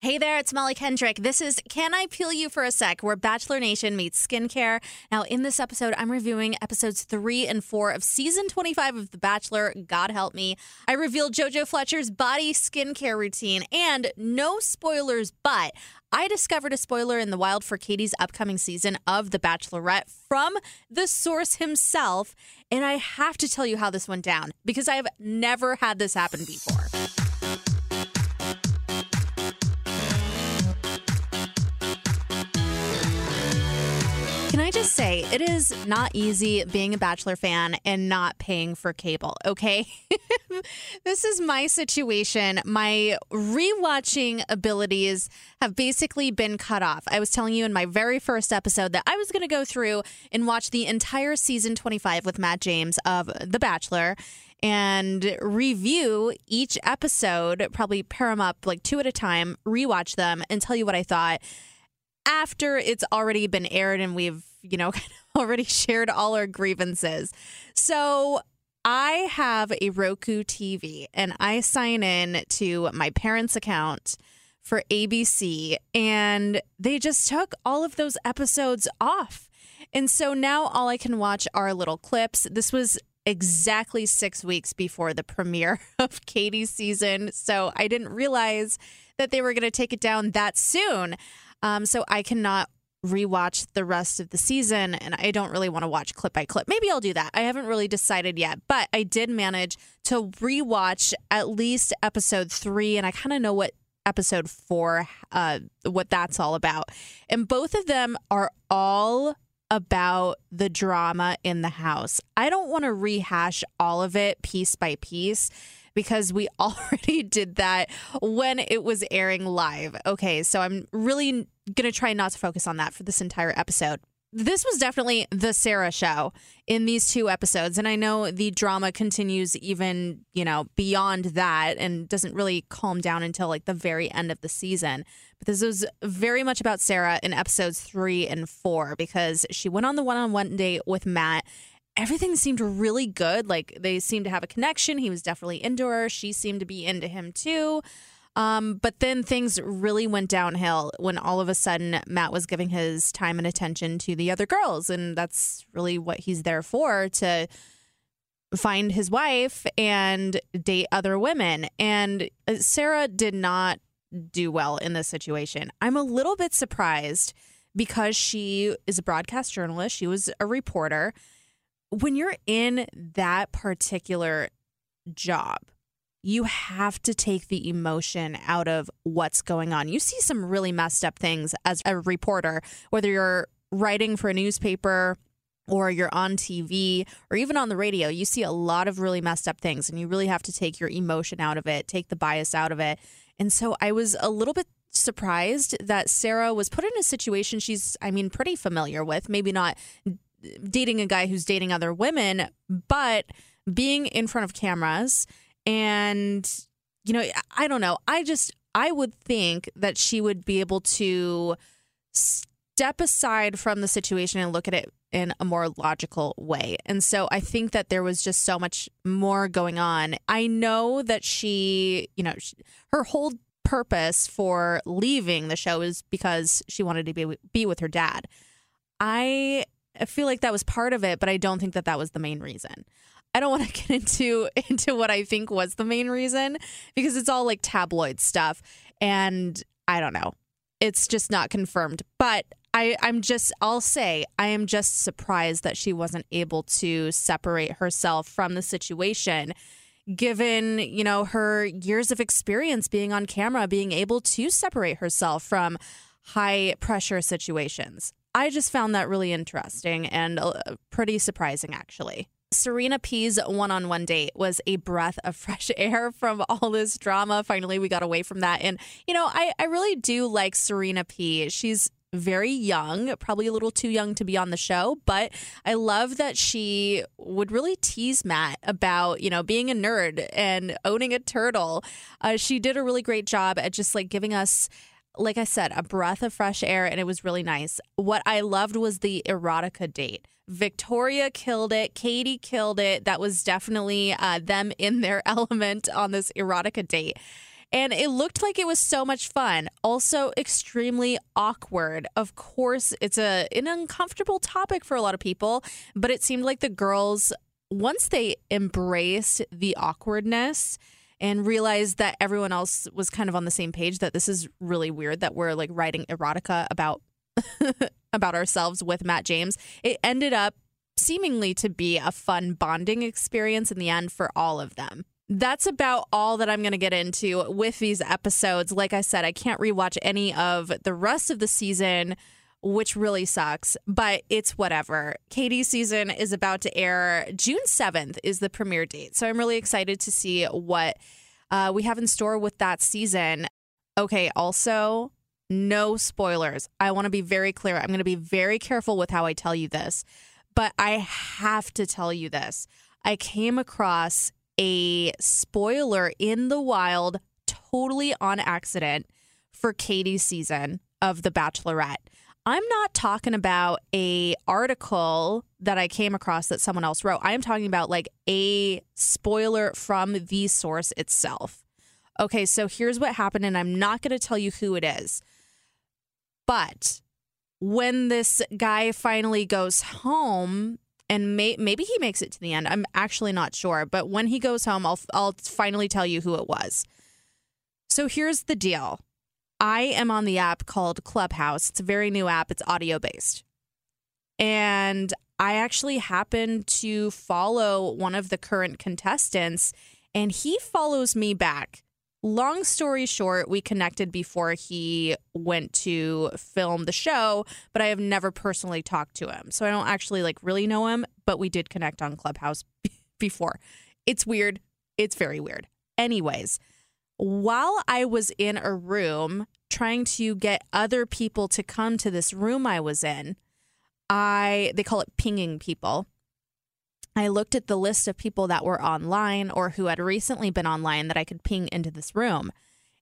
Hey there, it's Mollie Kendrick. This is Can I Peel You for a Sec, where Bachelor Nation meets skincare. Now, in this episode, I'm reviewing episodes 3 and 4 of season 25 of The Bachelor, God Help Me. I reveal JoJo Fletcher's body skincare routine and no spoilers, but I discovered a spoiler in the wild for Katie's upcoming season of The Bachelorette from the source himself. And I have to tell you how this went down because I have never had this happen before. Can I just say, it is not easy being a Bachelor fan and not paying for cable, okay? This is my situation. My rewatching abilities have basically been cut off. I was telling you in my very first episode that I was going to go through and watch the entire season 25 with Matt James of The Bachelor and review each episode, probably pair them up like two at a time, rewatch them, and tell you what I thought after it's already been aired and we've, already shared all our grievances. So I have a Roku TV and I sign in to my parents' account for ABC and they just took all of those episodes off. And so now all I can watch are little clips. This was exactly 6 weeks before the premiere of Katie's season. So I didn't realize that they were going to take it down that soon. So I cannot rewatch the rest of the season, and I don't really want to watch clip by clip. Maybe I'll do that. I haven't really decided yet, but I did manage to rewatch at least episode 3, and I kind of know what episode 4, what that's all about. And both of them are all about the drama in the house. I don't want to rehash all of it piece by piece, because we already did that when it was airing live. Okay, so I'm really going to try not to focus on that for this entire episode. This was definitely the Sarah show in these two episodes. And I know the drama continues even, beyond that and doesn't really calm down until like the very end of the season. But this was very much about Sarah in episodes 3 and 4 because she went on the one-on-one date with Matt. Everything seemed really good. Like, they seemed to have a connection. He was definitely into her. She seemed to be into him, too. But then things really went downhill when all of a sudden Matt was giving his time and attention to the other girls. And that's really what he's there for, to find his wife and date other women. And Sarah did not do well in this situation. I'm a little bit surprised because she is a broadcast journalist. She was a reporter. When you're in that particular job, you have to take the emotion out of what's going on. You see some really messed up things as a reporter, whether you're writing for a newspaper or you're on TV or even on the radio. You see a lot of really messed up things and you really have to take your emotion out of it, take the bias out of it. And so I was a little bit surprised that Sarah was put in a situation she's, pretty familiar with, maybe not dating a guy who's dating other women, but being in front of cameras and, I don't know. I would think that she would be able to step aside from the situation and look at it in a more logical way. And so I think that there was just so much more going on. I know that she, her whole purpose for leaving the show is because she wanted to be with her dad. I feel like that was part of it, but I don't think that that was the main reason. I don't want to get into what I think was the main reason because it's all like tabloid stuff. And I don't know. It's just not confirmed. But I am just surprised that she wasn't able to separate herself from the situation, given, her years of experience being on camera, being able to separate herself from high pressure situations. I just found that really interesting and pretty surprising, actually. Serena P.'s one-on-one date was a breath of fresh air from all this drama. Finally, we got away from that. And, I really do like Serena P. She's very young, probably a little too young to be on the show. But I love that she would really tease Matt about, being a nerd and owning a turtle. She did a really great job at just like giving us, like I said, a breath of fresh air, and it was really nice. What I loved was the erotica date. Victoria killed it. Katie killed it. That was definitely them in their element on this erotica date. And it looked like it was so much fun. Also extremely awkward. Of course, it's an uncomfortable topic for a lot of people, but it seemed like the girls, once they embraced the awkwardness and realized that everyone else was kind of on the same page, that this is really weird that we're like writing erotica about ourselves with Matt James, it ended up seemingly to be a fun bonding experience in the end for all of them. That's about all that I'm going to get into with these episodes. Like I said, I can't rewatch any of the rest of the season, which really sucks, but it's whatever. Katie's season is about to air. June 7th is the premiere date, so I'm really excited to see what we have in store with that season. Okay, also, no spoilers. I want to be very clear. I'm going to be very careful with how I tell you this, but I have to tell you this. I came across a spoiler in the wild, totally on accident, for Katie's season of The Bachelorette. I'm not talking about a article that I came across that someone else wrote. I am talking about like a spoiler from the source itself. Okay, so here's what happened, and I'm not going to tell you who it is. But when this guy finally goes home, and maybe he makes it to the end. I'm actually not sure. But when he goes home, I'll finally tell you who it was. So here's the deal. I am on the app called Clubhouse. It's a very new app. It's audio-based. And I actually happened to follow one of the current contestants, and he follows me back. Long story short, we connected before he went to film the show, but I have never personally talked to him. So I don't actually like really know him, but we did connect on Clubhouse before. It's weird. It's very weird. Anyways, while I was in a room trying to get other people to come to this room I was in, they call it pinging people. I looked at the list of people that were online or who had recently been online that I could ping into this room.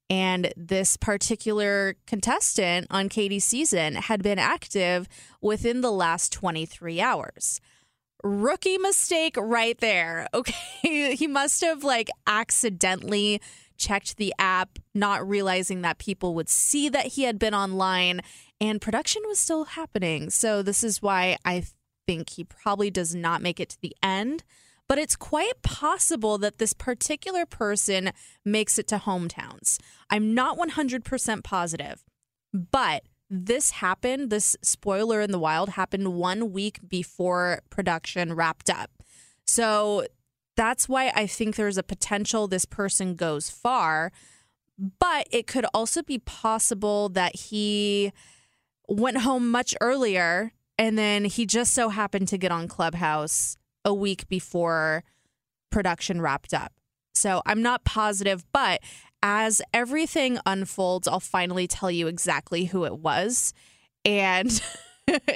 And this particular contestant on Katie's season had been active within the last 23 hours. Rookie mistake right there. Okay. He must have like accidentally checked the app, not realizing that people would see that he had been online, and production was still happening. So this is why I think he probably does not make it to the end, but it's quite possible that this particular person makes it to hometowns. I'm not 100% positive, but this happened, this spoiler in the wild happened 1 week before production wrapped up. So that's why I think there's a potential this person goes far, but it could also be possible that he went home much earlier and then he just so happened to get on Clubhouse a week before production wrapped up. So I'm not positive, but as everything unfolds, I'll finally tell you exactly who it was and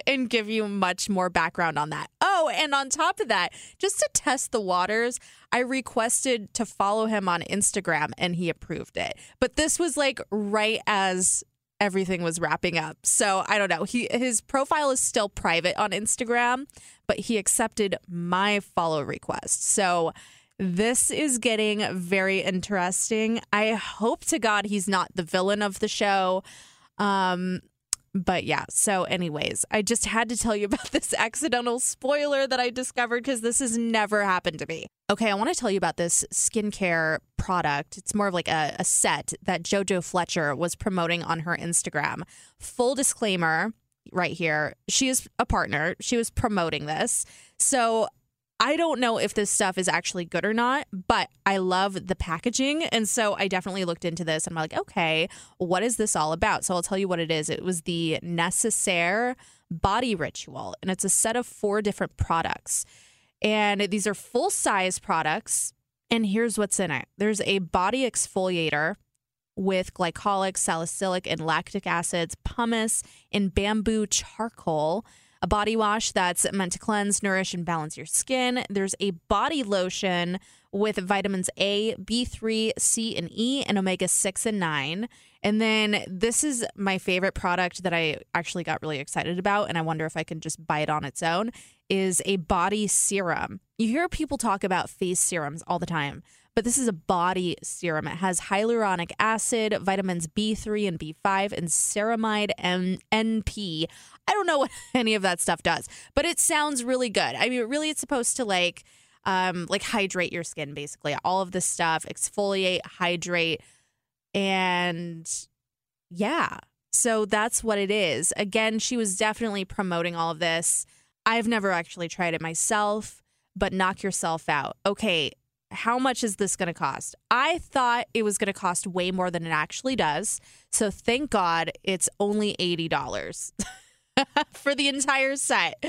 and give you much more background on that. Oh, and on top of that, just to test the waters, I requested to follow him on Instagram and he approved it. But this was like right as everything was wrapping up. So I don't know. His profile is still private on Instagram, but he accepted my follow request. So this is getting very interesting. I hope to God he's not the villain of the show. But yeah, so anyways, I just had to tell you about this accidental spoiler that I discovered because this has never happened to me. Okay, I want to tell you about this skincare product. It's more of like a set that JoJo Fletcher was promoting on her Instagram. Full disclaimer right here. She is a partner. She was promoting this. So I don't know if this stuff is actually good or not, but I love the packaging. And so I definitely looked into this and I'm like, okay, what is this all about? So I'll tell you what it is. It was the Necessaire Body Ritual, and it's a set of 4 different products. And these are full-size products. And here's what's in it. There's a body exfoliator with glycolic, salicylic, and lactic acids, pumice, and bamboo charcoal. A body wash that's meant to cleanse, nourish, and balance your skin. There's a body lotion with vitamins A, B3, C, and E, and omega-6 and 9. And then this is my favorite product that I actually got really excited about, and I wonder if I can just buy it on its own, is a body serum. You hear people talk about face serums all the time, But this is a body serum. It has hyaluronic acid, vitamins B3 and B5, and ceramide and NP. I don't know what any of that stuff does, but it sounds really good. I mean, really, it's supposed to like hydrate your skin, basically. All of this stuff, exfoliate, hydrate, and yeah. So that's what it is. Again, she was definitely promoting all of this. I've never actually tried it myself, but knock yourself out. Okay, how much is this going to cost? I thought it was going to cost way more than it actually does. So thank God it's only $80 for the entire set.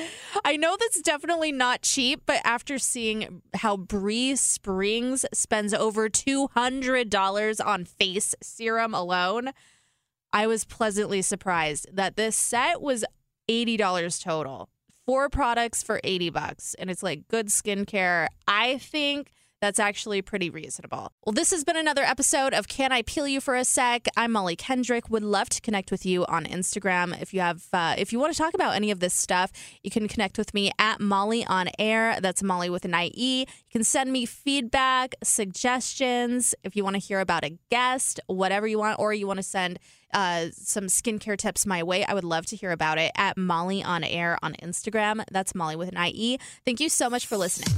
I know that's definitely not cheap, but after seeing how Bree Springs spends over $200 on face serum alone, I was pleasantly surprised that this set was $80 total. 4 products for $80, and it's like good skincare. I think that's actually pretty reasonable. Well, this has been another episode of Can I Peel You for a Sec? I'm Mollie Kendrick. Would love to connect with you on Instagram. If you want to talk about any of this stuff, you can connect with me at Molly on Air. That's Molly with an IE. You can send me feedback, suggestions, if you want to hear about a guest, whatever you want, or you want to send some skincare tips my way. I would love to hear about it at Molly on Air on Instagram. That's Molly with an IE. Thank you so much for listening.